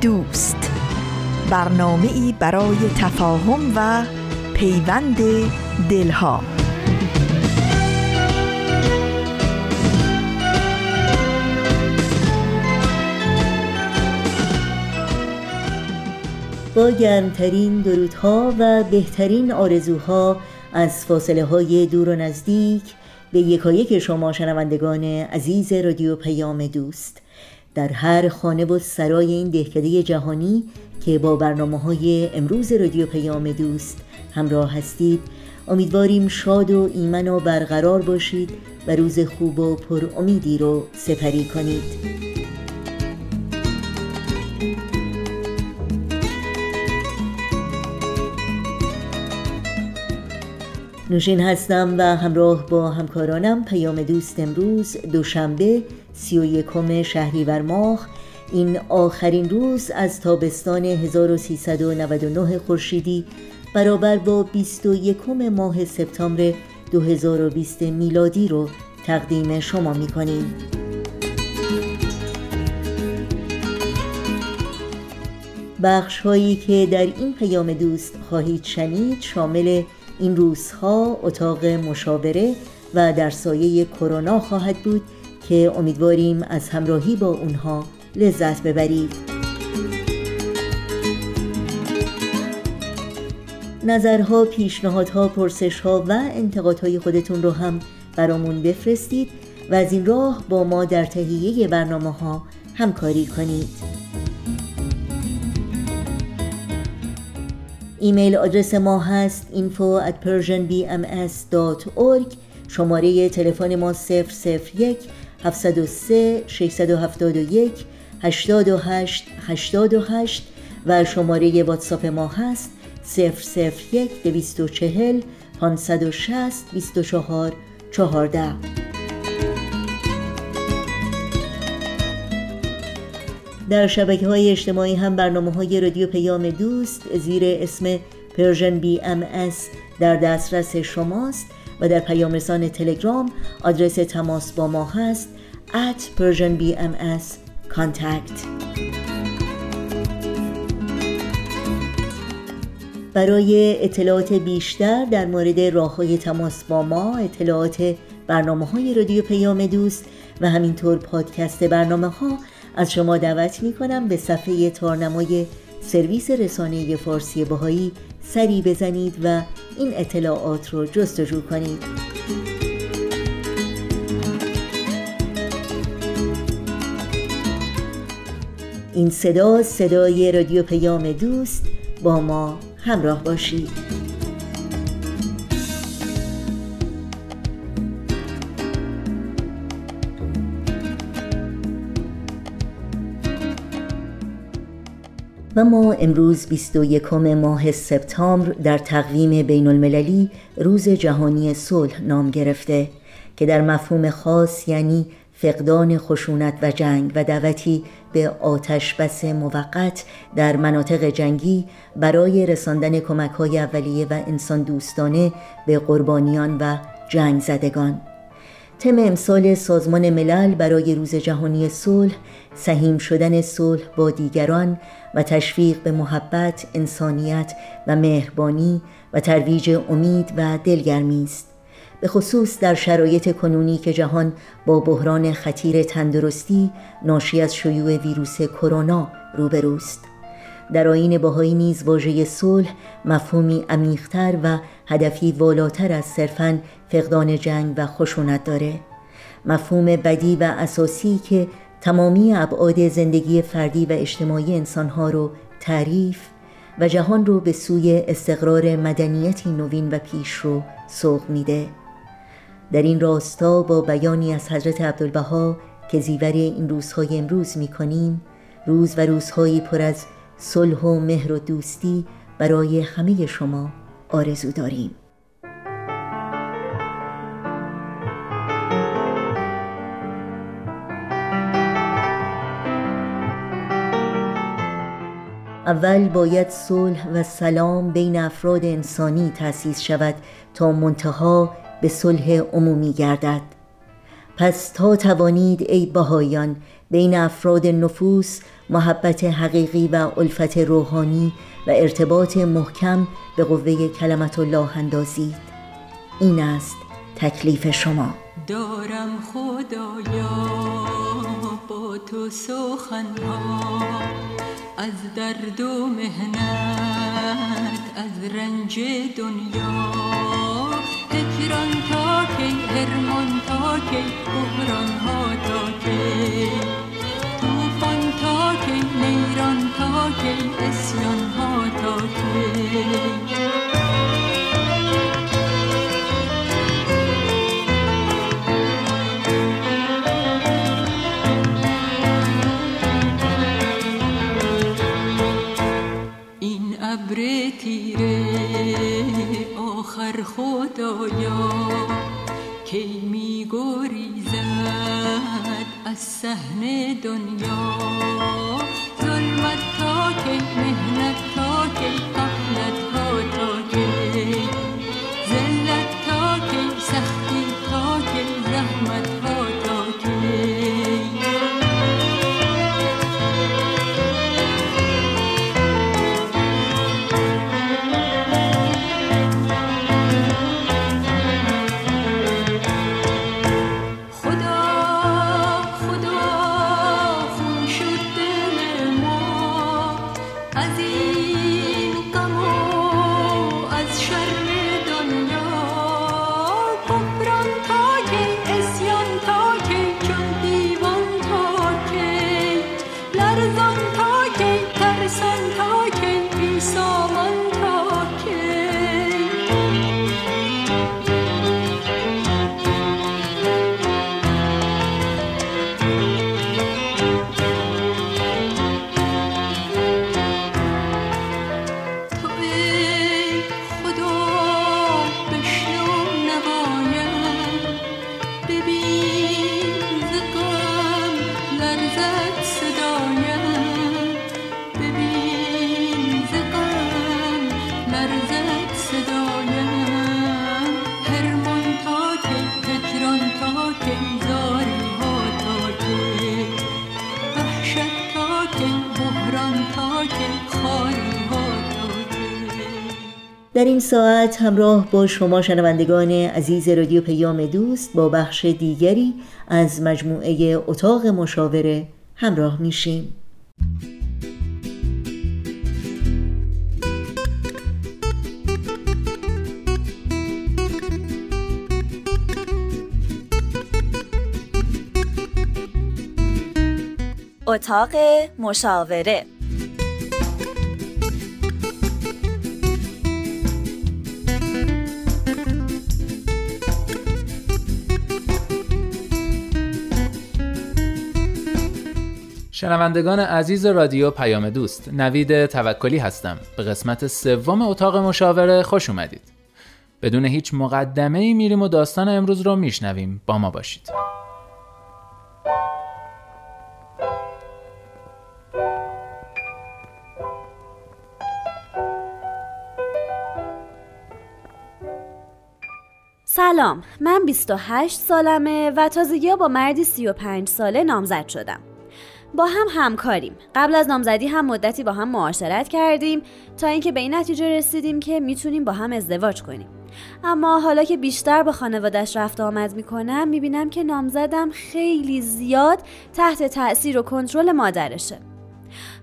دوست، برنامه‌ای برای تفاهم و پیوند دلها. با گرمترین درودها و بهترین آرزوها از فاصله‌های دور و نزدیک به یکایک شما شنوندگان عزیز رادیو پیام دوست در هر خانه و سرای این دهکده جهانی که با برنامه‌های امروز رادیو پیام دوست همراه هستید، امیدواریم شاد و ایمن و برقرار باشید و روز خوب و پر امیدی رو سپری کنید. نوشین هستم و همراه با همکارانم پیام دوست امروز دوشنبه 31 شهریور ماه، این آخرین روز از تابستان 1399 خورشیدی برابر با 21 ماه سپتامبر 2020 میلادی رو تقدیم شما می‌کنیم. بخش‌هایی که در این پیام دوست خواهید شنید شامل این روزها، اتاق مشاوره و در سایه کرونا خواهد بود که امیدواریم از همراهی با اونها لذت ببرید. نظرها، پیشنهادها، پرسشها و انتقادهای خودتون رو هم برامون بفرستید و از این راه با ما در تهیه برنامه‌ها همکاری کنید. ایمیل آدرس ما هست info@persianbms.org. شماره تلفن ما 001-703-671-828-828 و شماره واتساپ ما هست 001-240-560-2414. در شبکه‌های اجتماعی هم برنامه‌های رادیو پیام دوست زیر اسم پرژن BMS در دسترس شماست و در پیام رسان تلگرام آدرس تماس با ما هست @PersianBMSContact. برای اطلاعات بیشتر در مورد راه‌های تماس با ما، اطلاعات برنامه‌های رادیو پیام دوست و همینطور پادکست برنامه‌ها، از شما دعوت می‌کنم به صفحه تارنمای سرویس رسانه فارسی بهایی سری بزنید و این اطلاعات رو جستجو کنید. این صدا، صدای رادیو پیام دوست، با ما همراه باشید. و ما امروز 21 ماه سپتامبر در تقویم بین المللی روز جهانی صلح نام گرفته که در مفهوم خاص یعنی فقدان خشونت و جنگ و دعوتی به آتش بس موقت در مناطق جنگی برای رساندن کمک‌های اولیه و انسان دوستانه به قربانیان و جنگ زدگان. تم امسال سازمان ملل برای روز جهانی صلح، سهیم شدن صلح با دیگران و تشویق به محبت، انسانیت و مهربانی و ترویج امید و دلگرمی است. به خصوص در شرایط کنونی که جهان با بحران خطیر تندرستی ناشی از شیوع ویروس کرونا روبروست. در آیین بهایی نیز واژه صلح مفهومی عمیق‌تر و هدفی والاتر از صرفاً فقدان جنگ و خشونت داره. مفهوم بدیع و اساسی که تمامی ابعاد زندگی فردی و اجتماعی انسانها رو تعریف و جهان رو به سوی استقرار مدنیتی نوین و پیشرو سوق میده. در این راستا با بیانی از حضرت عبدالبها که زیور این روزهای امروز می کنیم، روز و روزهای پر از صلح و مهر و دوستی برای همه شما آرزو داریم. اول باید صلح و سلام بین افراد انسانی تأسیس شود تا منتها به صلح عمومی گردد. پس تا توانید ای بهایان بین افراد نفوس محبت حقیقی و الفت روحانی و ارتباط محکم به قوه کلمت الله اندازید. این است تکلیف شما. دارم خدایا با تو سخنها، از درد و مهنت، از رنج دنیا. اکران تا کی، هرمان تا کی، بحران ها تا کی، توفان تا کی، نیران تا کی، اسیان ها تا کی. ابر تیره آخر خدایا کی می گریزد از صحن دنیا. ظلمت تا کی، مهنت تا کی، غفلت ها تا کی، ذلت تا کی، سختی تا کی، زحمت ها تا کی. در این ساعت همراه با شما شنوندگان عزیز رادیو پیام دوست با بخش دیگری از مجموعه اتاق مشاوره همراه میشیم. اتاق مشاوره. شنوندگان عزیز رادیو پیام دوست، نوید توکلی هستم. به قسمت سوم اتاق مشاوره خوش اومدید. بدون هیچ مقدمه‌ای میریم و داستان امروز رو میشنویم. با ما باشید. سلام، من 28 سالمه و تازگی با مردی 35 ساله نامزد شدم. با هم همکاریم. قبل از نامزدی هم مدتی با هم معاشرت کردیم تا اینکه به این نتیجه رسیدیم که میتونیم با هم ازدواج کنیم. اما حالا که بیشتر با خانواده‌اش رفت و آمد میکنم، میبینم که نامزدم خیلی زیاد تحت تأثیر و کنترل مادرشه.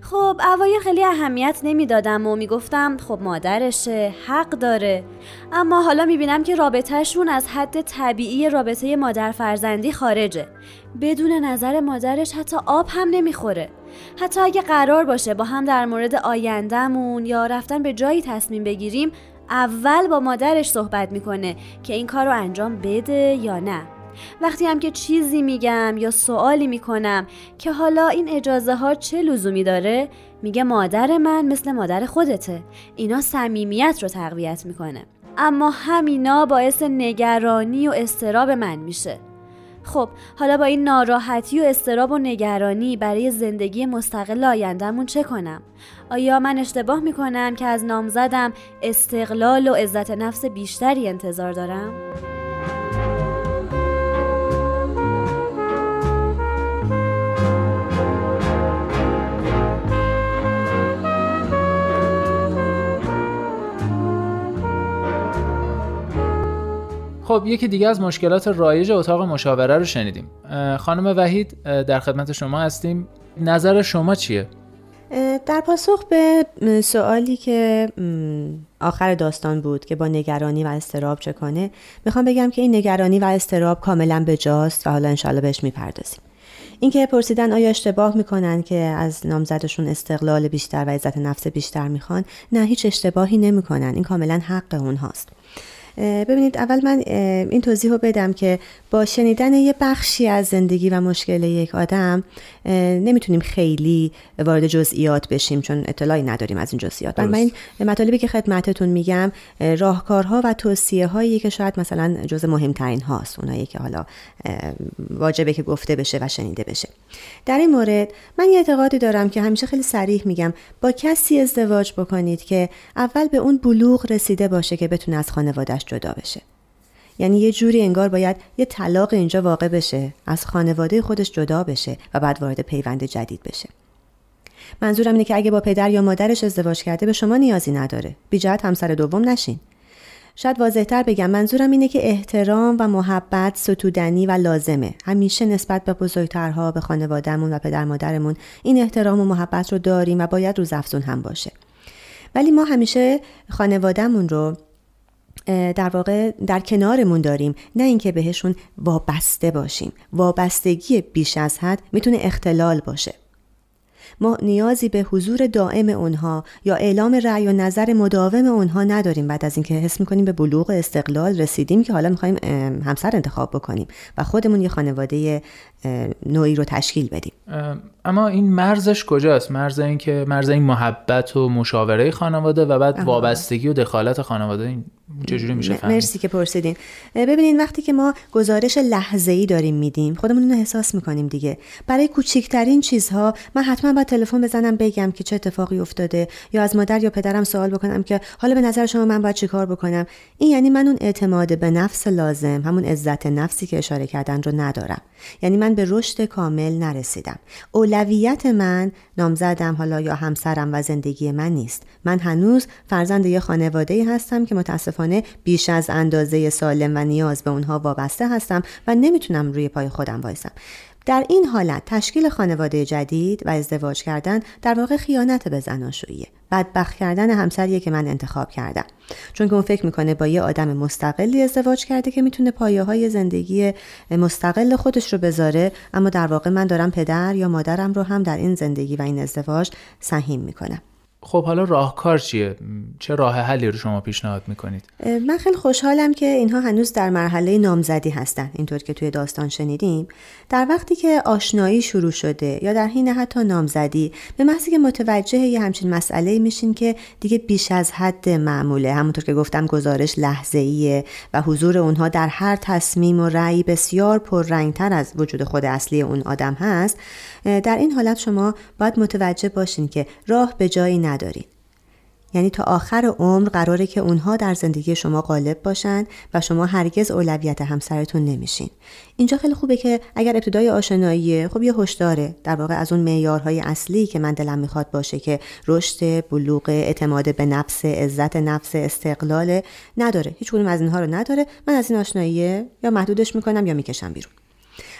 خب اوایل خیلی اهمیت نمیدادم و میگفتم خب مادرشه، حق داره. اما حالا میبینم که رابطهشون از حد طبیعی رابطه مادر فرزندی خارجه. بدون نظر مادرش حتی آب هم نمیخوره. حتی اگه قرار باشه با هم در مورد آیندهمون یا رفتن به جایی تصمیم بگیریم، اول با مادرش صحبت میکنه که این کارو انجام بده یا نه. وقتی هم که چیزی میگم یا سوالی میکنم که حالا این اجازه ها چه لزومی داره، میگه مادر من مثل مادر خودته. اینا صمیمیت رو تقویت میکنه، اما همینا باعث نگرانی و استراب من میشه. خب حالا با این ناراحتی و استراب و نگرانی برای زندگی مستقل آینده‌مون چه کنم؟ آیا من اشتباه میکنم که از نامزدم استقلال و عزت نفس بیشتری انتظار دارم؟ خب یکی دیگه از مشکلات رایج اتاق مشاوره رو شنیدیم. خانم وحید در خدمت شما هستیم. نظر شما چیه؟ در پاسخ به سوالی که آخر داستان بود که با نگرانی و اضطراب چه کنه، میخوام بگم که این نگرانی و اضطراب کاملا بجاست و حالا انشالله بهش میپردازیم. اینکه پرسیدن آیا اشتباه میکنن که از نامزدشون استقلال بیشتر و عزت نفس بیشتر میخوان، نه، هیچ اشتباهی نمیکنن. این کاملا حق اونهاست. ببینید، اول من این توضیح رو بدم که با شنیدن یه بخشی از زندگی و مشکل یک آدم نمیتونیم خیلی وارد جزئیات بشیم، چون اطلاعی نداریم از این جزئیات. من این مطالبی که خدمتتون میگم راهکارها و توصیه هایی که شاید مثلا جزء مهمترین هاست، اونایی که حالا واجبه که گفته بشه و شنیده بشه. در این مورد من یه اعتقادی دارم که همیشه خیلی صریح میگم، با کسی ازدواج بکنید که اول به اون بلوغ رسیده باشه که بتونه از خانواده‌اش جدا بشه. یعنی یه جوری انگار باید یه طلاق اینجا واقع بشه، از خانواده خودش جدا بشه و بعد وارد پیوند جدید بشه. منظورم اینه که اگه با پدر یا مادرش ازدواج کرده به شما نیازی نداره، بی جهت همسر دوم نشین. شاید واضح‌تر بگم، منظورم اینه که احترام و محبت ستودنی و لازمه. همیشه نسبت به بزرگترها، به خانوادهمون و پدر مادرمون این احترام و محبت رو داریم و باید روزافزون هم باشه. ولی ما همیشه خانوادهمون رو در واقع در کنارمون داریم، نه اینکه بهشون وابسته باشیم. وابستگی بیش از حد میتونه اختلال باشه. ما نیازی به حضور دائم اونها یا اعلام رأی و نظر مداوم اونها نداریم. بعد از اینکه حس میکنیم به بلوغ استقلال رسیدیم که حالا میخوایم همسر انتخاب بکنیم و خودمون یه خانواده نوعی رو تشکیل بدیم. اما این مرزش کجاست؟ مرز این که مرز این محبت و مشاوره خانواده و بعد وابستگی و دخالت خانواده، این چجوری میشه فهمید؟ مرسی که پرسیدین. ببینین، وقتی که ما گزارش لحظه‌ای داریم میدیم، خودمون اون رو احساس میکنیم دیگه. برای کوچکترین چیزها من حتما باید تلفن بزنم بگم که چه اتفاقی افتاده، یا از مادر یا پدرم سوال بکنم که حالا به نظر شما من باید چیکار بکنم. این یعنی من اون اعتماد به نفس لازم، همون عزت نفسی که اشاره کردن رو ندارم. یعنی من به رشد کامل نرسیدم. اولویت من نامزدم حالا یا همسرم و زندگی من نیست. من هنوز فرزند یه خانواده‌ای هستم که متأسفانه بیش از اندازه سالم و نیاز به اونها وابسته هستم و نمیتونم روی پای خودم وایسم. در این حالت تشکیل خانواده جدید و ازدواج کردن در واقع خیانت به زناشوییه. بدبخت کردن همسریه که من انتخاب کردم، چون که اون فکر میکنه با یه آدم مستقلی ازدواج کرده که میتونه پایه‌های زندگی مستقل خودش رو بذاره، اما در واقع من دارم پدر یا مادرم رو هم در این زندگی و این ازدواج سهم میکنم. خب حالا راهکار چیه؟ چه راه حلی رو شما پیشنهاد میکنید؟ من خیلی خوشحالم که اینها هنوز در مرحله نامزدی هستن، اینطور که توی داستان شنیدیم. در وقتی که آشنایی شروع شده یا در حین حتی نامزدی، به محضی که متوجه یه همچین مسئله میشین که دیگه بیش از حد معموله، همونطور که گفتم گزارش لحظه‌ایه و حضور اونها در هر تصمیم و رأی بسیار پررنگتر از وجود خود اصلی اون آدم هست، در این حالت شما باید متوجه باشین که راه به جایی ندارین. یعنی تا آخر عمر قراره که اونها در زندگی شما غالب باشن و شما هرگز اولویت همسرتون نمیشین. اینجا خیلی خوبه که اگر ابتدای آشناییه، خب یه هشداره در واقع از اون معیارهای اصلی که من دلم میخواد باشه که رشد، بلوغ، اعتماد به نفس، عزت نفس، استقلال، نداره. هیچ کدوم از اینها رو نداره. من از این آشناییه یا محدودش میکنم یا میکشم بیرون.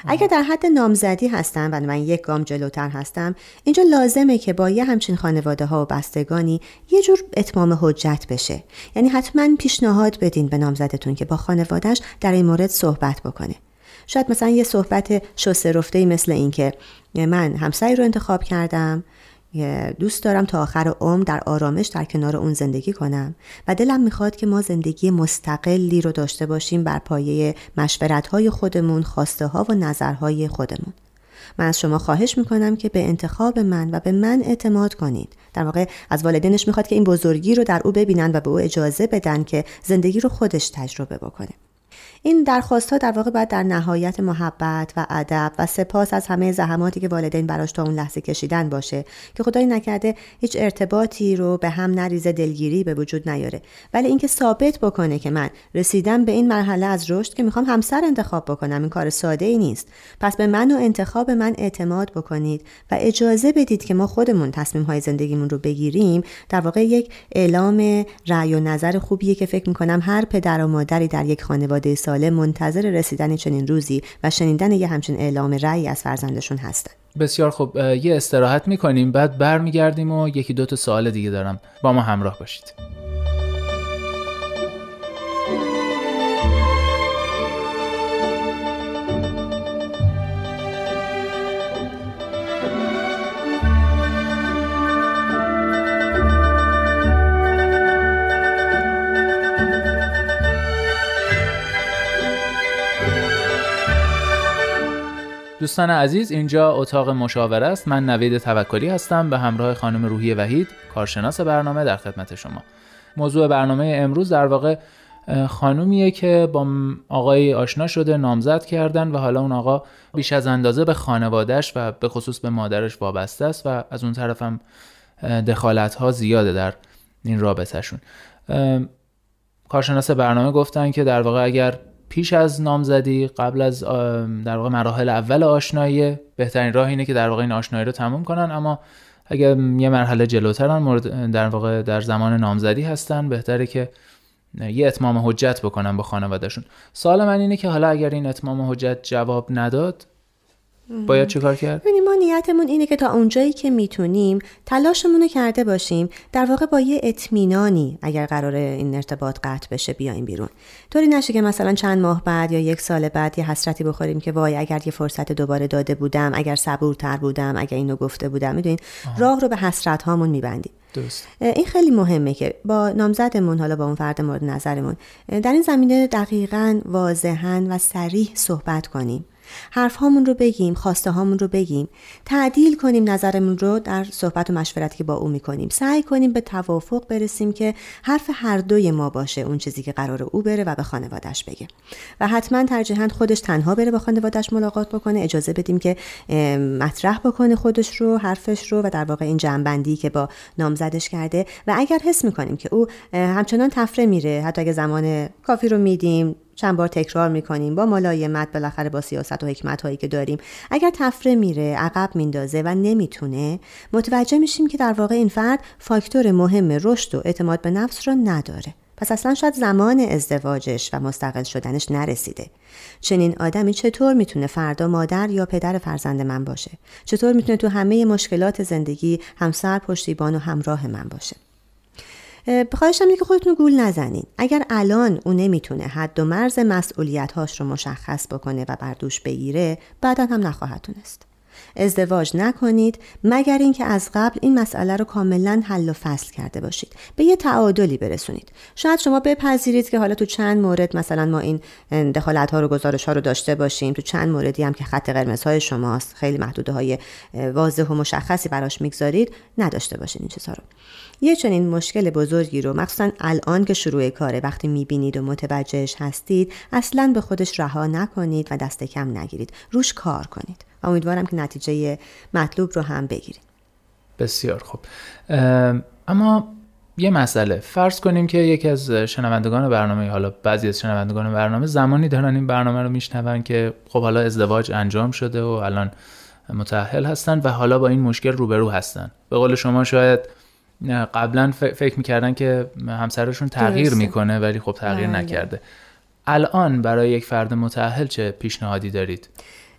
اگر در حد نامزدی هستم و من یک گام جلوتر هستم، اینجا لازمه که با یه همچین خانواده ها و بستگانی یه جور اتمام حجت بشه. یعنی حتما پیشنهاد بدین به نامزدتون که با خانوادهش در این مورد صحبت بکنه. شاید مثلا یه صحبت شسته رفته‌ای مثل این که من همسایه رو انتخاب کردم، دوست دارم تا آخر عمر در آرامش در کنار اون زندگی کنم و دلم میخواد که ما زندگی مستقلی رو داشته باشیم بر پایه مشورت‌های خودمون، خواسته‌ها و نظرهای خودمون. من از شما خواهش میکنم که به انتخاب من و به من اعتماد کنید. در واقع از والدینش میخواد که این بزرگی رو در او ببینن و به او اجازه بدن که زندگی رو خودش تجربه بکنه. این درخواست ها در واقع بعد در نهایت محبت و ادب و سپاس از همه زحماتی که والدین براش تا اون لحظه کشیدن باشه که خدای نکرده هیچ ارتباطی رو به هم نریزه، دلگیری به وجود نیاره، ولی اینکه ثابت بکنه که من رسیدم به این مرحله از رشد که میخوام همسر انتخاب بکنم، این کار ساده ای نیست. پس به من و انتخاب من اعتماد بکنید و اجازه بدید که ما خودمون تصمیم های زندگیمون رو بگیریم. در واقع یک اعلام رأی و نظر خوبیه که فکر میکنم هر پدر و مادری در یک خانواده منتظر رسیدن چنین روزی و شنیدن یه همچین اعلام رأی از فرزندشون هستن. بسیار خوب، یه استراحت میکنیم، بعد برمیگردیم و یکی دو تا سوال دیگه دارم، با ما همراه باشید. دوستان عزیز، اینجا اتاق مشاوره است. من نوید توکلی هستم به همراه خانم روحی وحید، کارشناس برنامه، در خدمت شما. موضوع برنامه امروز در واقع خانومیه که با آقای آشنا شده، نامزد کردن و حالا اون آقا بیش از اندازه به خانواده‌اش و به خصوص به مادرش وابسته است و از اون طرف هم دخالت‌ها زیاده در این رابطه‌شون. کارشناس برنامه گفتن که در واقع اگر پیش از نامزدی، قبل از در واقع مراحل اول آشنایی، بهترین راه اینه که در واقع این آشنایی رو تموم کنن، اما اگر یه مرحله جلوترن، مورد در واقع در زمان نامزدی هستن، بهتره که یه اتمام حجت بکنن با خانوادهشون. سوال من اینه که حالا اگر این اتمام حجت جواب نداد باید چیکار کرد؟ ببینید، ما نیتمون اینه که تا اونجایی که میتونیم تلاشمون رو کرده باشیم، در واقع با یه اطمینانی اگر قراره این ارتباط قطع بشه بیایم بیرون. طوری نشه که مثلا چند ماه بعد یا یک سال بعد یه حسرتی بخوریم که وای اگر یه فرصت دوباره داده بودم، اگر صبورتر بودم، اگر اینو گفته بودم. میدونین راه رو به حسرت هامون میبندیم. درست. این خیلی مهمه که با نامزدمون، حالا با اون فرد مورد نظرمون، در این زمینه دقیقاً، واضحاً و صریح صحبت کنیم. حرف هامون رو بگیم، خواسته هامون رو بگیم، تعدیل کنیم نظرمون رو در صحبت و مشورتی که با او میکنیم. سعی کنیم به توافق برسیم که حرف هر دوی ما باشه، اون چیزی که قراره او بره و به خانواده‌اش بگه و حتما ترجیحاً خودش تنها بره با خانواده‌اش ملاقات بکنه. اجازه بدیم که مطرح بکنه خودش رو، حرفش رو و در واقع این جنببندی که با نامزدش کرده. و اگر حس میکنیم که او همچنان تفره میره، حتی اگه زمان کافی رو میدیم، چند بار تکرار میکنیم با ملایمت، بالاخره با سیاست و حکمت هایی که داریم، اگر تفره میره، عقب میندازه و نمیتونه، متوجه میشیم که در واقع این فرد فاکتور مهم رشد و اعتماد به نفس رو نداره. پس اصلا شاید زمان ازدواجش و مستقل شدنش نرسیده. چنین آدمی چطور میتونه فردا مادر یا پدر فرزند من باشه؟ چطور میتونه تو همه مشکلات زندگی همسر، پشتیبان و همراه من باشه؟ بخواهشم اینه که خودتون گول نزنین. اگر الان اون نمیتونه حد و مرز مسئولیت‌هاش رو مشخص بکنه و بر دوش بگیره، بعداً هم نخواهد تونست. ازدواج نکنید مگر اینکه از قبل این مسئله رو کاملاً حل و فصل کرده باشید، به یه تعادلی برسونید. شاید شما بپذیرید که حالا تو چند مورد مثلا ما این دخالت‌ها رو، گزارش‌ها رو داشته باشیم، تو چند موردی هم که خط قرمزهای شماست، خیلی محدوده‌های واضح و مشخصی براش می‌گذارید، نداشته باشین این چیزا رو. یه چنین مشکل بزرگی رو مخصوصاً الان که شروع کاره، وقتی می‌بینید و متوجهش هستید، اصلاً به خودش رها نکنید و دست کم نگیرید، روش کار کنید. امیدوارم که نتیجه مطلوب رو هم بگیرید. بسیار خوب. اما یه مسئله، فرض کنیم که یکی از شنوندگان برنامه، حالا بعضی از شنوندگان برنامه زمانی دارن این برنامه رو میشنون که خب حالا ازدواج انجام شده و الان متأهل هستن و حالا با این مشکل روبرو هستن. به قول شما شاید قبلا فکر میکردن که همسرشون تغییر درسته. میکنه، ولی خب تغییر نکرده. الان برای یک فرد متأهل چه پیشنهادی دارید؟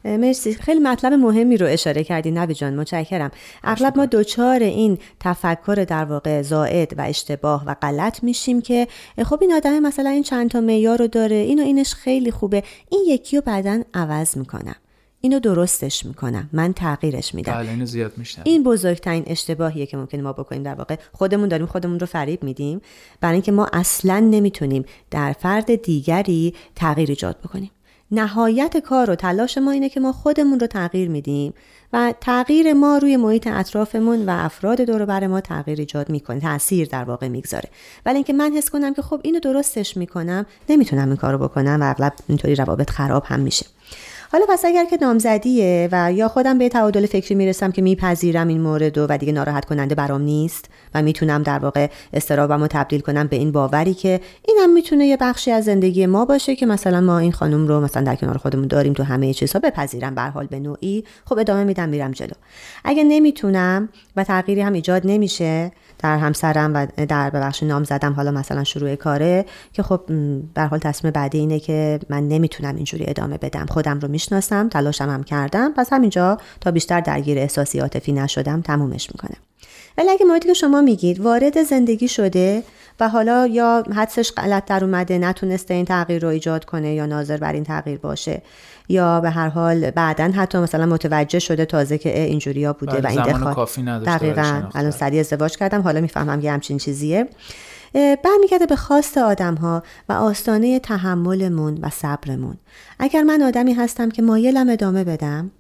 مرسی، خیلی مطلب مهمی رو اشاره کردی نوید جان، متشکرم. اغلب ما دوچار این تفکر در واقع زائد و اشتباه و غلط میشیم که خب این آدم مثلا این چند تا معیار رو داره، اینو اینش خیلی خوبه، این یکی رو بعداً عوض میکنم، اینو درستش میکنم، من تغییرش میدم. بله اینو زیاد میشنوم. این بزرگترین اشتباهیه که ممکنه ما بکنیم. در واقع خودمون داریم خودمون رو فریب میدیم، برای اینکه ما اصلاً نمیتونیم در فرد دیگری تغییر ایجاد بکنیم. نهایت کار و تلاش ما اینه که ما خودمون رو تغییر میدیم و تغییر ما روی محیط اطرافمون و افراد دور و بر ما تغییر ایجاد میکنه، تأثیر در واقع میگذاره. ولی اینکه من حس کنم که خب اینو درستش میکنم، نمیتونم این کارو بکنم و اغلب اینطوری روابط خراب هم میشه. حالا پس اگر که نامزدیه و یا خودم به تعادل فکری میرسم که میپذیرم این مورد و دیگه ناراحت کننده برام نیست و میتونم در واقع استرابمو تبدیل کنم به این باوری که اینم میتونه یه بخشی از زندگی ما باشه که مثلا ما این خانم رو مثلا در کنار خودمون داریم، تو همه چیزها بپذیرم به هر حال به نوعی، خب ادامه میدم میرم جلو. اگه نمیتونم و تغییری هم ایجاد نمیشه در همسرم و در بخش نامزدم، حالا مثلا شروع کاره که خب به هر حال تصمیم بعدی اینه که من نمیتونم اینجوری ادامه بدم، خودم رو میشناسم، تلاشم هم کردم، پس همینجا تا بیشتر درگیر احساسی عاطفی نشدم تمومش میکنم. ولی اگه موردی که شما میگید وارد زندگی شده و حالا یا حدسش غلط در اومده، نتونسته این تغییر رو ایجاد کنه یا ناظر بر این تغییر باشه، یا به هر حال بعدن حتی مثلا متوجه شده تازه که اینجوریا بوده و این دخالت دقیقاً الان سریع ازدواج کردم، حالا میفهمم یه همچین چیزیه، برمیگرده به خواست آدم ها و آستانه تحملمون و صبرمون. اگر من آدمی هستم که مایلم ادامه بدم،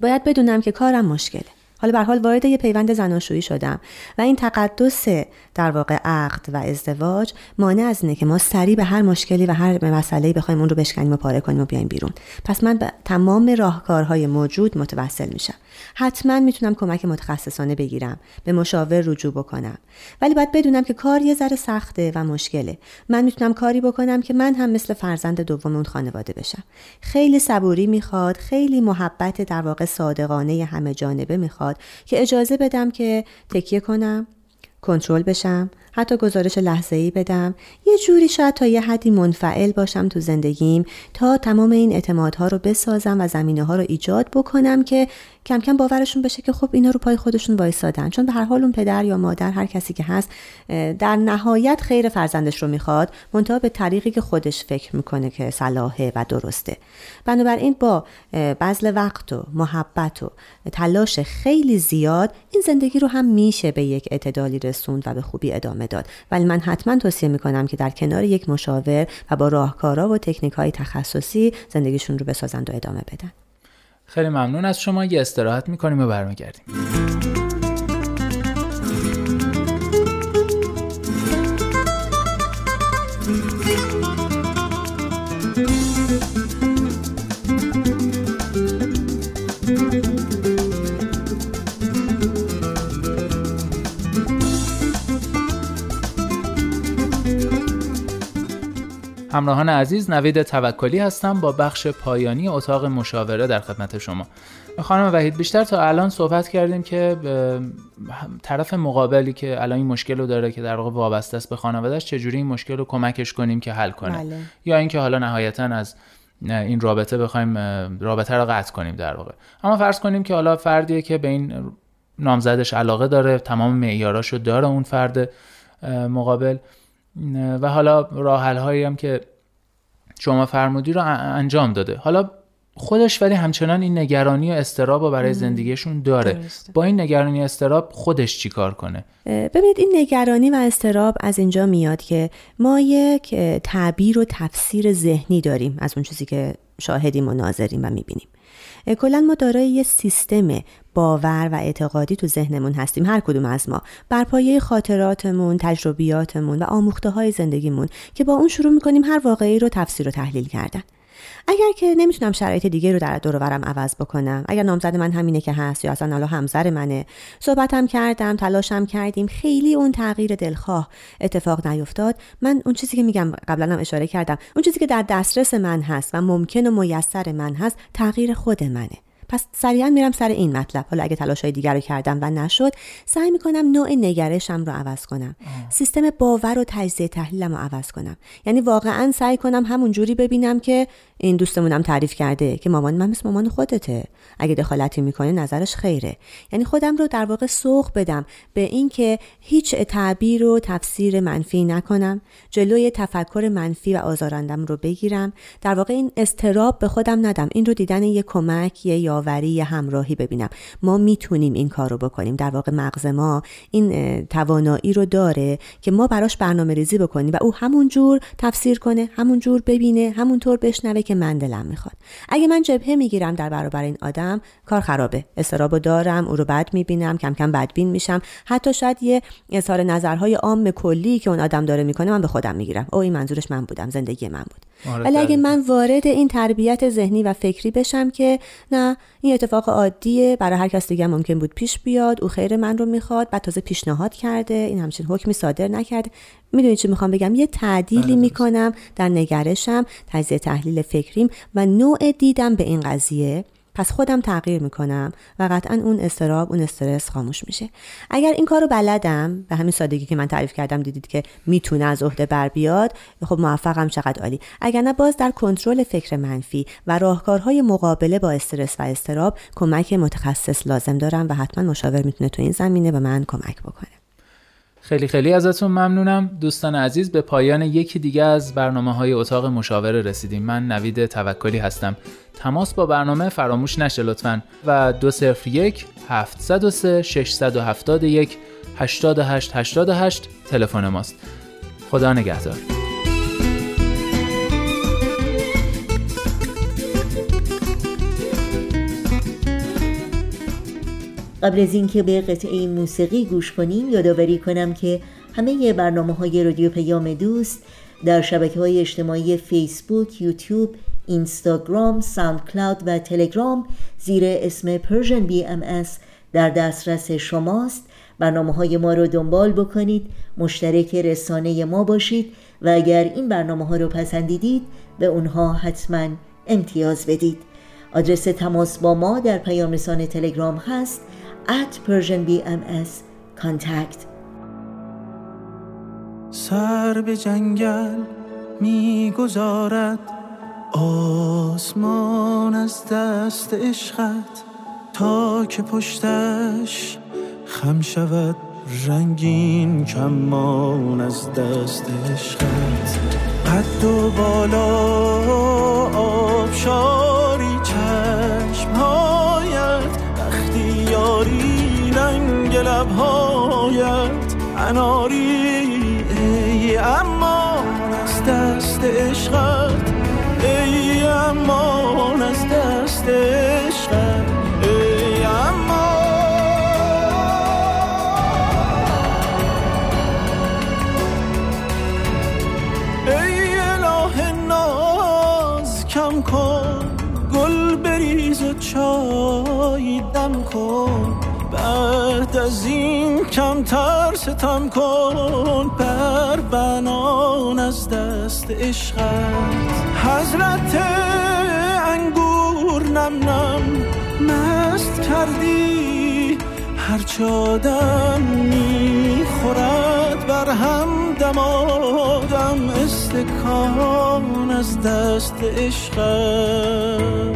باید بدونم که کارم مشکله. حالا به هر حال وارد یه پیوند زناشویی شدم و این تقدس در واقع عقد و ازدواج مانع از اینه که ما سری به هر مشکلی و هر مسئله‌ای بخوایم اون رو بشکنیم و پاره کنیم و بیایم بیرون. پس من به تمام راهکارهای موجود متوسل میشم. حتما میتونم کمک متخصصانه بگیرم، به مشاور رجوع بکنم، ولی باید بدونم که کار یه ذره سخته و مشکله. من میتونم کاری بکنم که من هم مثل فرزند دوم اون خانواده بشم. خیلی صبوری میخواد، خیلی محبت در واقع صادقانه همه جانبه میخواد که اجازه بدم که تکیه کنم، کنترل بشم، حتی گزارش لحظه‌ای بدم، یه جوری شاید تا یه حدی منفعل باشم تو زندگیم تا تمام این اعتمادها رو بسازم و زمینه‌ها رو ایجاد بکنم که کم کم باورشون بشه که خب اینا رو پای خودشون وایسادن. چون به هر حال اون پدر یا مادر هر کسی که هست در نهایت خیر فرزندش رو میخواد، منتها به طریقی که خودش فکر میکنه که صلاحه و درسته. بنابراین با بذل وقت و محبت و تلاش خیلی زیاد این زندگی رو هم میشه به یک اعتدالی رسوند و به خوبی ادامه داد. ولی من حتما توصیه میکنم که در کنار یک مشاور و با راهکارها و تکنیک‌های تخصصی زندگیشون رو بسازند و ادامه بدن. خیلی ممنون از شما. یه استراحت میکنیم و برمیگردیم. همراهان عزیز، نوید توکلی هستم با بخش پایانی اتاق مشاوره در خدمت شما. خانم وحید، بیشتر تا الان صحبت کردیم که طرف مقابلی که الان این مشکل رو داره که در واقع وابسته است به خانواده‌اش، چجوری این مشکل رو کمکش کنیم که حل کنه. بله. یا اینکه حالا نهایتاً از این رابطه بخوایم رابطه رو قطع کنیم در واقع. اما فرض کنیم که حالا فردیه که به این نامزدش علاقه داره، تمام معیاراشو داره اون فرد مقابل، و حالا راه‌حل هایی هم که شما فرمودی رو انجام داده. حالا خودش ولی همچنان این نگرانی و استرابو برای زندگیشون داره. درسته. با این نگرانی و استراب خودش چی کار کنه؟ ببینید، این نگرانی و استراب از اینجا میاد که ما یک تعبیر و تفسیر ذهنی داریم از اون چیزی که شاهدیم و ناظریم و میبینیم. کلن ما دارای یه سیستم باور و اعتقادی تو ذهنمون هستیم، هر کدوم از ما، بر پایه خاطراتمون، تجربیاتمون و آموخته‌های زندگیمون که با اون شروع می‌کنیم هر واقعی رو تفسیر و تحلیل کردن. اگر که نمیتونم شرایط دیگه رو در دور و برم عوض بکنم، اگر نامزد من همینه که هست یا اصلا الا همسر منه، صحبتم کردم، تلاشم کردیم، خیلی اون تغییر دلخواه اتفاق نیفتاد، من اون چیزی که میگم، قبلا هم اشاره کردم، اون چیزی که در دسترس من هست و ممکن و میسر من هست تغییر خود منه. پس سریعا میرم سر این مطلب. حالا اگه تلاشای دیگر رو کردم و نشد، سعی میکنم نوع نگرشم رو عوض کنم، سیستم باور و تجزیه تحلیلم رو عوض کنم. یعنی واقعا سعی کنم همون جوری ببینم که این دوستمونم تعریف کرده که مامان من مثل مامان خودته، اگه دخالتی میکنه نظرش خیره. یعنی خودم رو در واقع سوق بدم به این که هیچ تعبیر و تفسیر منفی نکنم، جلوی تفکر منفی و آزارندم رو بگیرم. در واقع این اضطراب به خودم ندم، این رو دیدن یه کمک، یه یاوری، یه همراهی ببینم ما میتونیم این کار رو بکنیم. در واقع مغز ما این توانایی رو داره که ما براش برنامه‌ریزی بکنیم و او همون جور تفسیر کنه، همون جور ببینه، همون طور بشنوه که من دلم میخواد. اگه من جبهه میگیرم در برابر این آدم، کار خرابه، اضطرابو دارم، او رو بد میبینم، کم کم بدبین میشم، حتی شاید یه اظهار نظرهای عام کلی که اون آدم داره میکنه من به خودم میگیرم، او این منظورش من بودم، زندگی من بود. ولی اگه من وارد این تربیت ذهنی و فکری بشم که نه، این اتفاق عادیه، برای هر کس دیگه ممکن بود پیش بیاد، او خیر من رو میخواد، بعد تازه پیشنهاد کرده، این همچین حکمی صادر نکرد. میدونی چی میخوام بگم؟ یه تعدیلی میکنم در نگرشم، تجزیه تحلیل فکریم و نوع دیدم به این قضیه، پس خودم تغییر میکنم و قطعا اون اضطراب، اون استرس خاموش میشه. اگر این کارو بلدم، به همین سادگی که من تعریف کردم، دیدید که میتونه از عهده بر بیاد، خب موفقم، چقدر عالی. اگر نه، باز در کنترل فکر منفی و راهکارهای مقابله با استرس و اضطراب کمک متخصص لازم دارم و حتما مشاور میتونه تو این زمینه به من کمک بکنه. خیلی خیلی ازتون ممنونم دوستان عزیز. به پایان یکی دیگه از برنامه‌های اتاق مشاوره رسیدیم. من نوید توکلی هستم. تماس با برنامه فراموش نشه لطفاً و 201-703-671-8888 تلفن ماست. خدا نگهدار. قبل از اینکه به قطعه موسیقی گوش کنیم، یادآوری کنم که همه برنامه‌های رادیو پیام دوست در شبکه‌های اجتماعی فیسبوک، یوتیوب، اینستاگرام، ساوندکلاود و تلگرام زیر اسم Persian BMS در دسترس شماست. برنامه‌های ما رو دنبال بکنید، مشترک رسانه ما باشید و اگر این برنامه‌ها رو پسندیدید به اونها حتما امتیاز بدید. آدرس تماس با ما در پیام رسان تلگرام هست @PersianBMS contact. سر به جنگل میگذارد آسمان از دست عشقت، تا که پشتش خم شود رنگین کمان از دست عشقت. قد و بالا آبشاری چشمهایت، وقتی یاری رنگ لبهایت، اناری ای امان از دست عشقت، ای امان از دست عشقت، ای امان. کم کن گل بریز و چای دم کن، بعد از این کمتر ستم کن بر بنان از دست عشقت. حضرت انگور نم نم مست کردی، هرچه آدم میخورد بر هم دم آدم، استکان از دست عشقت.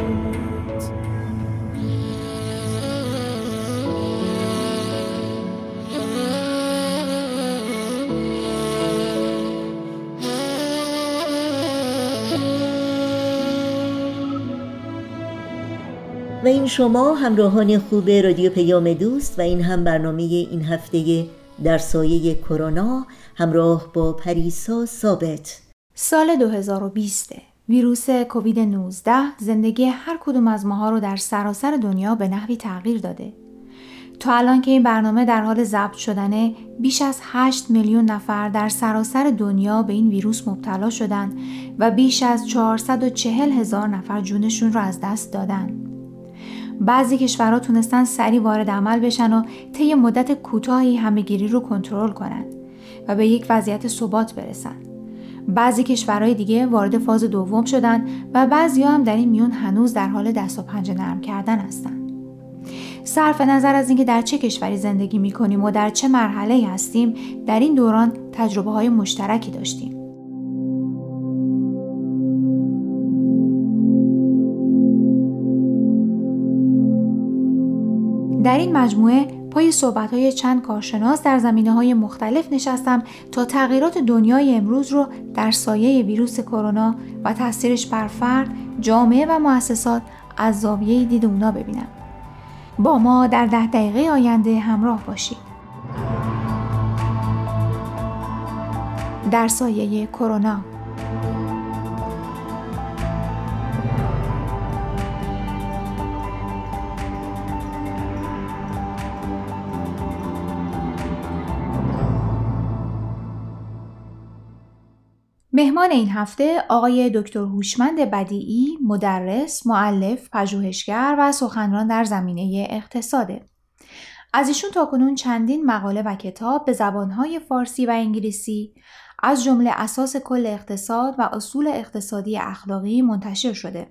و این شما همراهان خوب رادیو پیام دوست و این هم برنامه این هفته در سایه کرونا، همراه با پریسا ثابت. سال 2020 ویروس کووید 19 زندگی هر کدوم از ماها رو در سراسر دنیا به نحوی تغییر داده. تا الان که این برنامه در حال ضبط شدنه، بیش از 8 میلیون نفر در سراسر دنیا به این ویروس مبتلا شدن و بیش از 440 هزار نفر جونشون رو از دست دادن. بعضی کشورها تونستن سریع وارد عمل بشن و طی مدت کوتاهی همه‌گیری رو کنترل کنن و به یک وضعیت ثبات برسن. بعضی کشورهای دیگه وارد فاز دوم شدن و بعضی‌ها هم در این میون هنوز در حال دست و پنجه نرم کردن هستن. صرف نظر از اینکه در چه کشوری زندگی می‌کنیم و در چه مرحله‌ای هستیم، در این دوران تجربه‌های مشترکی داشتیم. در این مجموعه پای صحبت‌های چند کارشناس در زمینه‌های مختلف نشستم تا تغییرات دنیای امروز رو در سایه ویروس کرونا و تأثیرش بر فرد، جامعه و مؤسسات از زاویه دید اونا ببینم. با ما در 10 دقیقه آینده همراه باشید. در سایه کرونا. مهمان این هفته آقای دکتر هوشمند بدیعی، مدرس، مؤلف، پژوهشگر و سخنران در زمینه اقتصاده. از ایشون تاکنون چندین مقاله و کتاب به زبانهای فارسی و انگلیسی از جمله اساس کل اقتصاد و اصول اقتصادی اخلاقی منتشر شده.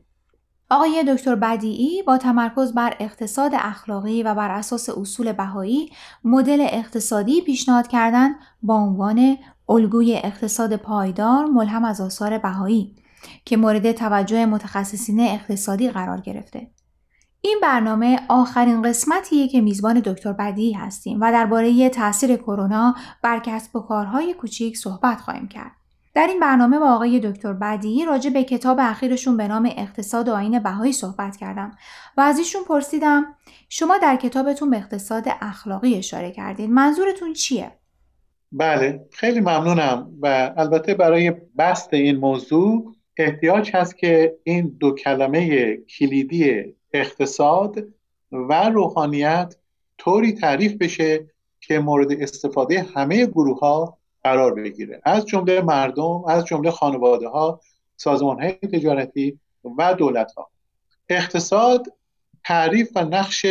آقای دکتر بدیعی با تمرکز بر اقتصاد اخلاقی و بر اساس اصول بهایی مدل اقتصادی پیشنهاد کردند با عنوان الگوی اقتصاد پایدار ملهم از آثار بهایی که مورد توجه متخصصین اقتصادی قرار گرفته. این برنامه آخرین قسمتیه که میزبان دکتر بدیعی هستیم و درباره تاثیر کرونا بر کسب و کارهای کوچیک صحبت خواهیم کرد. در این برنامه با آقای دکتر بدیعی راجع به کتاب اخیرشون به نام اقتصاد و آیین بهایی صحبت کردم و از ایشون پرسیدم شما در کتابتون به اقتصاد اخلاقی اشاره کردین، منظورتون چیه؟ بله، خیلی ممنونم و البته برای بسط این موضوع احتیاج هست که این دو کلمه کلیدی اقتصاد و روحانیت طوری تعریف بشه که مورد استفاده همه گروه ها قرار بگیره، از جمله مردم، از جمله خانواده ها، سازمان های تجارتی و دولت ها. اقتصاد تعریف و نقش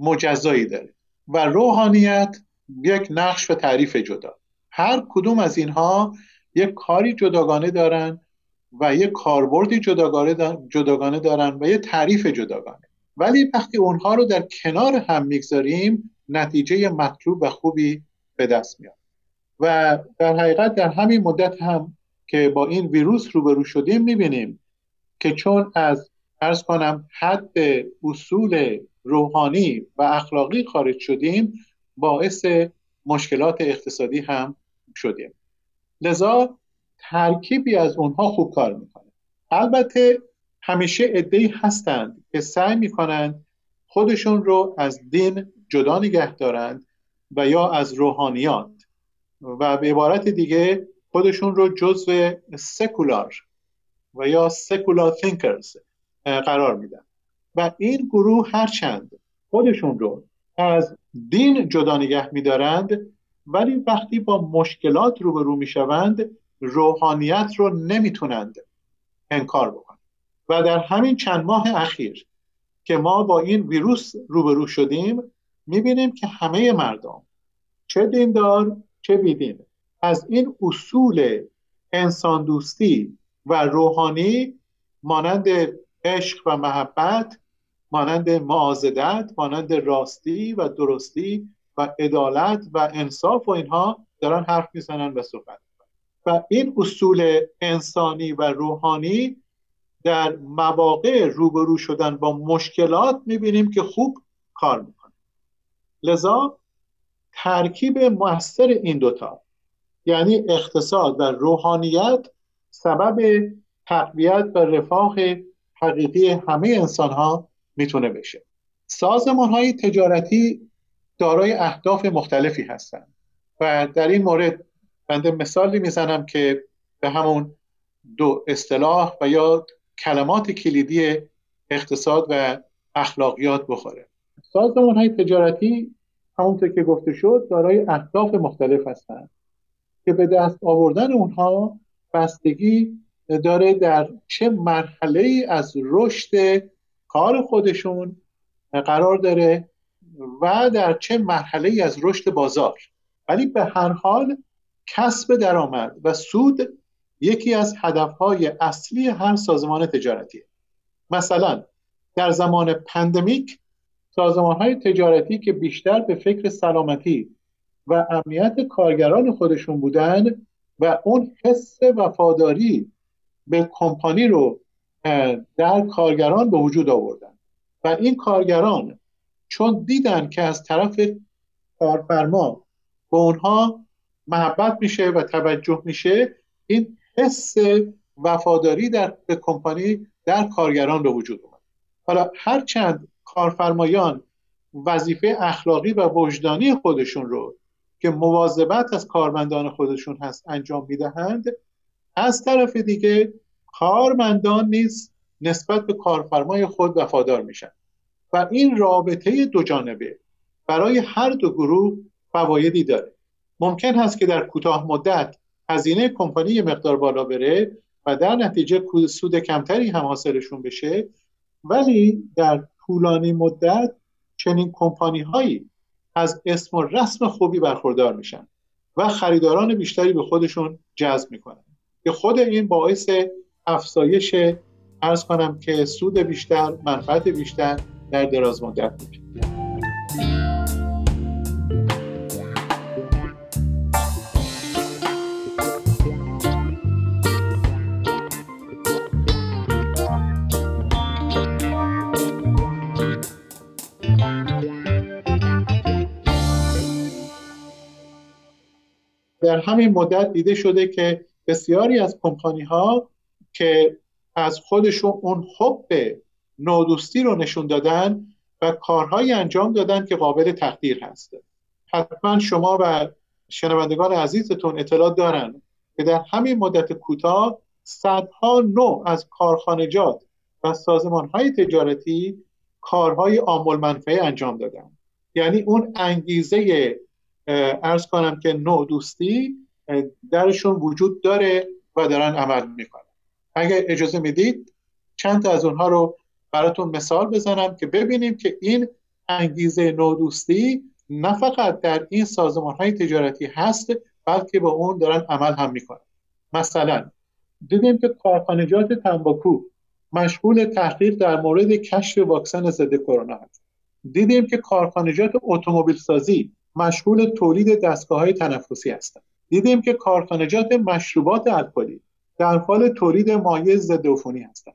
مجزایی داره و روحانیت یک نقش و تعریف جدا. هر کدوم از اینها یک کاری جداگانه دارن و یک کاربردی جداگانه دارن و یک تعریف جداگانه، ولی وقتی اونها رو در کنار هم میگذاریم نتیجه مطلوب و خوبی به دست میاد. و در حقیقت در همین مدت هم که با این ویروس روبرو شدیم میبینیم که چون از عرض کنم حد اصول روحانی و اخلاقی خارج شدیم باعث مشکلات اقتصادی هم شدیم، لذا ترکیبی از اونها خوب کار میکنه. البته همیشه عده‌ای هستند که سعی میکنند خودشون رو از دین جدا نگه دارند و یا از روحانیات و به عبارت دیگه خودشون رو جزو سکولار و یا سکولار تینکرز قرار میدن و این گروه هرچند خودشون رو از دین جدا نگه می‌دارند ولی وقتی با مشکلات روبرو می‌شوند روحانیت رو نمی‌تونند انکار بکنند. و در همین چند ماه اخیر که ما با این ویروس روبرو شدیم می‌بینیم که همه مردم چه دیندار چه بی‌دین از این اصول انسان دوستی و روحانی مانند عشق و محبت، مانند معاضدت، مانند راستی و درستی و عدالت و انصاف و اینها دارن حرف میزنن و صحبت میکنن و این اصول انسانی و روحانی در مواقع روبرو شدن با مشکلات میبینیم که خوب کار میکنه. لذا ترکیب مؤثر این دوتا یعنی اقتصاد و روحانیت سبب تقویت و رفاه حقیقی همه انسانها میتونه بشه. سازمان‌های تجارتی دارای اهداف مختلفی هستند و در این مورد بنده مثالی میزنم که به همون دو اصطلاح و یا کلمات کلیدی اقتصاد و اخلاقیات بخوره. سازمان‌های تجارتی همونطور که گفته شد دارای اهداف مختلف هستند که به دست آوردن اونها بستگی داره در چه مرحله‌ای از رشد کار خودشون قرار داره و در چه مرحله‌ای از رشد بازار، ولی به هر حال کسب درآمد و سود یکی از هدفهای اصلی هر سازمان تجارتیه. مثلا در زمان پاندمیک سازمان‌های تجارتی که بیشتر به فکر سلامتی و امنیت کارگران خودشون بودن و اون حس وفاداری به کمپانی رو در کارگران به وجود آوردن و این کارگران چون دیدن که از طرف کارفرما به اونها محبت میشه و توجه میشه، این حس وفاداری به کمپانی در کارگران به وجود اومد. حالا هرچند کارفرمایان وظیفه اخلاقی و وجدانی خودشون رو که مواظبت از کارمندان خودشون هست انجام میدهند، از طرف دیگه کارمندان نیز نسبت به کارفرمای خود وفادار میشن و این رابطه دو جانبه برای هر دو گروه فوایدی داره. ممکن هست که در کوتاه مدت هزینه کمپانی یه مقدار بالا بره و در نتیجه سود کمتری هم حاصلشون بشه، ولی در طولانی مدت چنین کمپانی هایی از اسم و رسم خوبی برخوردار میشن و خریداران بیشتری به خودشون جذب میکنن که خود این باعث افزایش عرض کنم که سود بیشتر، منفعت بیشتر در دراز مدت میشه. در همین مدت دیده شده که بسیاری از کمپانی ها که از خودشون اون حب نادوستی رو نشون دادن و کارهایی انجام دادن که قابل تقدیر هست. حتما شما و شنوندگان عزیزتون اطلاع دارن که در همین مدت کوتاه صدها نوع از کارخانجات و سازمانهای تجارتی کارهای عامل منفعه انجام دادن. یعنی اون انگیزه عرض کنم که نوع دوستی درشون وجود داره و دارن عمل میکنن. اگر اجازه میدید چند تا از اونها رو براتون مثال بزنم که ببینیم که این انگیزه نوع دوستی نه فقط در این سازمان‌های تجارتی هست بلکه با اون دارن عمل هم میکنن. مثلا دیدیم که کارخانجات تنباکو مشغول تحقیق در مورد کشف واکسن ضد کرونا هست. دیدیم که کارخانجات اتومبیل سازی مشغول تولید دستگاه‌های تنفسی هستند. دیدیم که کارخانجات مشروبات الکلی در حال تولید مایع ضد عفونی هستند.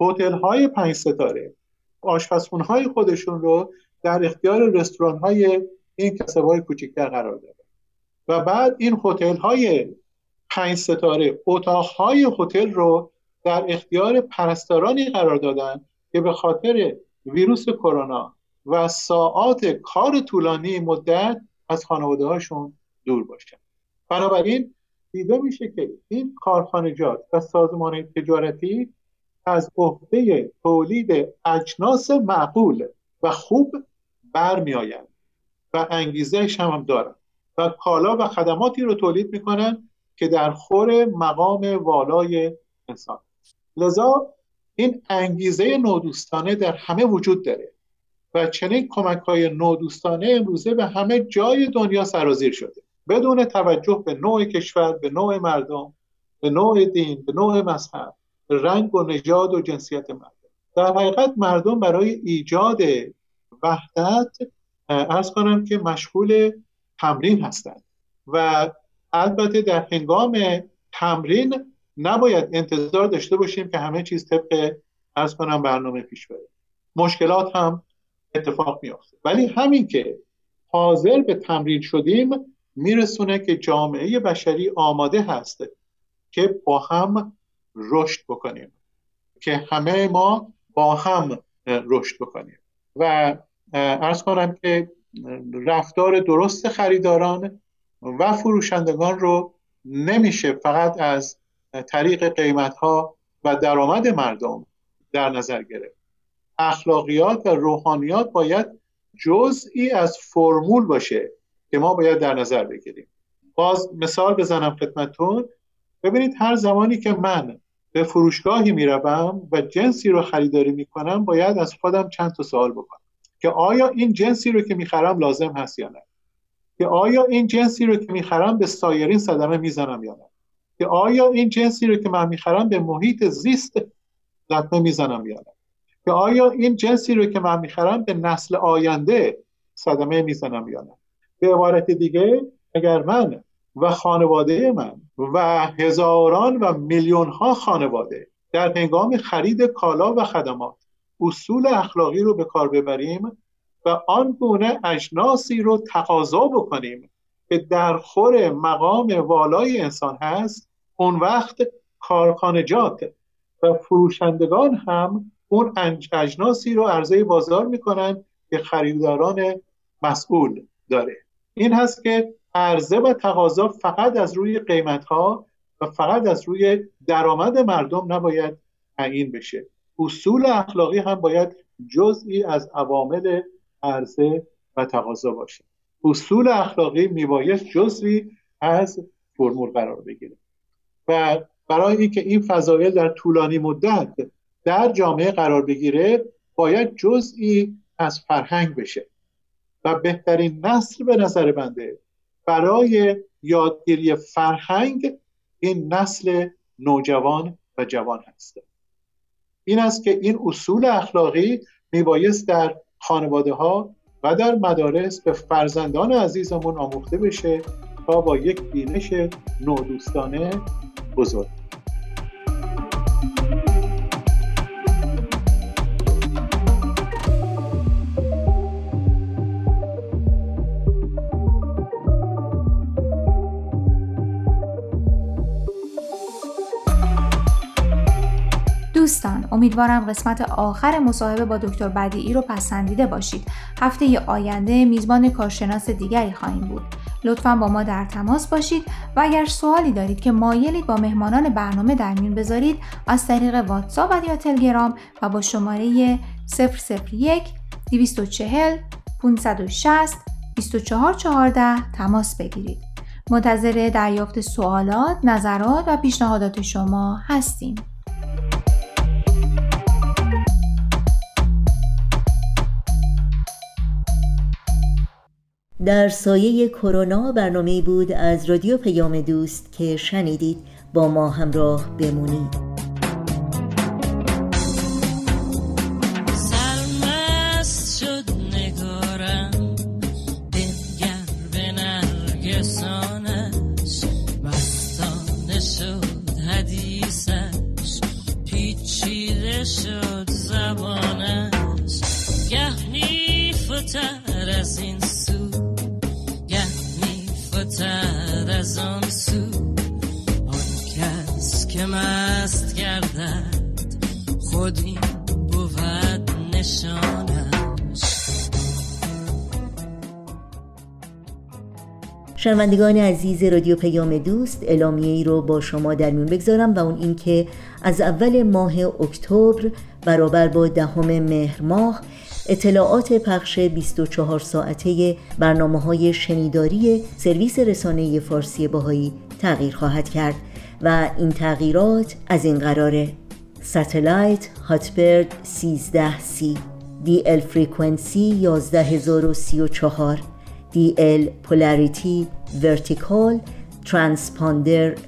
هتل‌های 5 ستاره آشپزخانه‌های خودشون رو در اختیار رستوران‌های این کسب‌های کوچکتر قرار دادن و بعد این هتل‌های 5 ستاره اتاق‌های هتل رو در اختیار پرستارانی قرار دادن که به خاطر ویروس کرونا و ساعات کار طولانی مدت از خانواده هاشون دور باشن. بنابراین دیده میشه که این کارخانجات و سازمان تجارتی از عهده تولید اجناس معقول و خوب برمی آیند و انگیزه‌اش هم دارن و کالا و خدماتی رو تولید میکنن که در خور مقام والای انسان. لذا این انگیزه نودوستانه در همه وجود داره و چنین کمک‌های نودوستانه امروزه به همه جای دنیا سرازیر شده بدون توجه به نوع کشور، به نوع مردم، به نوع دین، به نوع مذهب، به رنگ و نژاد و جنسیت مردم. در حقیقت مردم برای ایجاد وحدت عرض کنم که مشغول تمرین هستند و البته در هنگام تمرین نباید انتظار داشته باشیم که همه چیز طبق عرض کنم برنامه پیش بره. مشکلات هم اتفاق می‌افته. ولی همین که حاضر به تمرین شدیم میرسونه که جامعه بشری آماده هست که با هم رشد بکنیم، که همه ما با هم رشد بکنیم و عرض کنم که رفتار درست خریداران و فروشندگان رو نمیشه فقط از طریق قیمت‌ها و درآمد مردم در نظر گرفت. اخلاقیات و روحانیات باید جزئی از فرمول باشه که ما باید در نظر بگیریم. باز مثال بزنم خدمتتون. ببینید هر زمانی که من به فروشگاهی میروم و جنسی رو خریداری میکنم باید از خودم چند تا سوال بکنم که آیا این جنسی رو که میخرم لازم هست یا نه، که آیا این جنسی رو که میخرم به سایرین صدمه میزنم یا نه، که آیا این جنسی رو که من میخرم به محیط زیست لطمه میزنم یا نه، که آیا این جنسی رو که من میخرم به نسل آینده صدمه میزنم یا نه. به عبارت دیگه اگر من و خانواده من و هزاران و میلیون ها خانواده در هنگام خرید کالا و خدمات اصول اخلاقی رو به کار ببریم و آنگونه اجناسی رو تقاضا بکنیم که در خور مقام والای انسان هست، اون وقت کارخانجات و فروشندگان هم اون اجناسی رو عرضه بازار میکنن که خریداران مسئول داره. این هست که عرضه و تقاضا فقط از روی قیمت‌ها و فقط از روی درآمد مردم نباید تعیین بشه. اصول اخلاقی هم باید جزئی از عوامل عرضه و تقاضا باشه. اصول اخلاقی میباید جزئی از فرمول قرار بگیره و برای اینکه این فضایل در طولانی مدت در جامعه قرار بگیره باید جزئی از فرهنگ بشه و بهترین نسل به نظر بنده برای یادگیری فرهنگ این نسل نوجوان و جوان هست. این است که این اصول اخلاقی میبایست در خانواده ها و در مدارس به فرزندان عزیزمون آموخته بشه تا با یک بینش نودوستانه بزرگ. دوستان، امیدوارم قسمت آخر مصاحبه با دکتر بدیعی رو پسندیده باشید. هفته آینده میزبان کارشناس دیگری خواهیم بود. لطفاً با ما در تماس باشید و اگر سوالی دارید که مایلید با مهمانان برنامه در میون بذارید، از طریق واتساپ یا تلگرام و با شماره 001-240-560-2414 تماس بگیرید. منتظر دریافت سوالات، نظرات و پیشنهادات شما هستیم. در سایه کرونا برنامه‌ای بود از رادیو پیام دوست که شنیدید. با ما همراه بمونید. شنوندگان عزیز رادیو پیام دوست، اعلامیه‌ای رو با شما در میون بگذارم و اون این که از اول ماه اکتبر برابر با 10 مهر ماه اطلاعات پخش 24 ساعته برنامه‌های شنیداری سرویس رسانه فارسی باهایی تغییر خواهد کرد و این تغییرات از این قراره: ساتلایت هاتبرد 13C، DL فرکانسی 11034، DL پولاریتی ورتیکال، ترانسپاندر 126،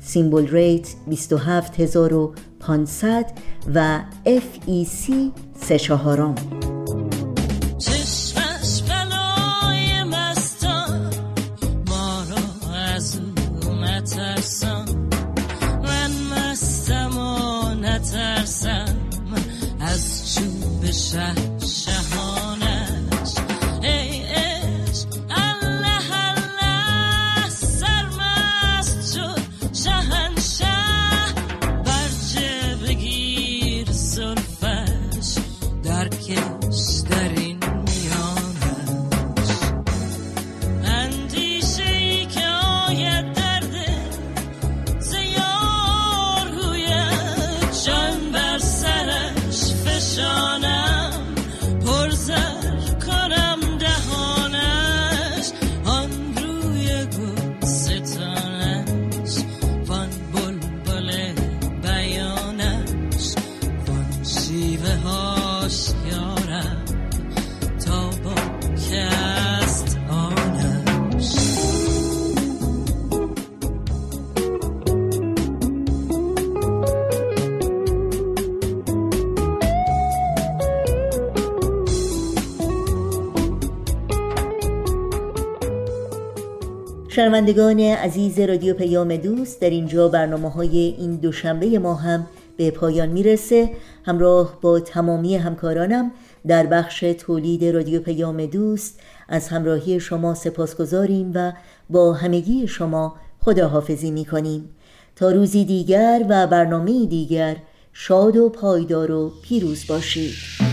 سیمبل ریت 27500 و FEC 3/4. از چوب شهانش ای عشق الله الله، سرمست شد شهنشه. برجه بگیر زلفش در که شنوندگان عزیز رادیو پیام دوست، در اینجا برنامه‌های این دوشنبه ما هم به پایان میرسه. همراه با تمامی همکارانم در بخش تولید رادیو پیام دوست از همراهی شما سپاسگزاریم و با همگی شما خداحافظی میکنیم تا روزی دیگر و برنامه دیگر. شاد و پایدار و پیروز باشید.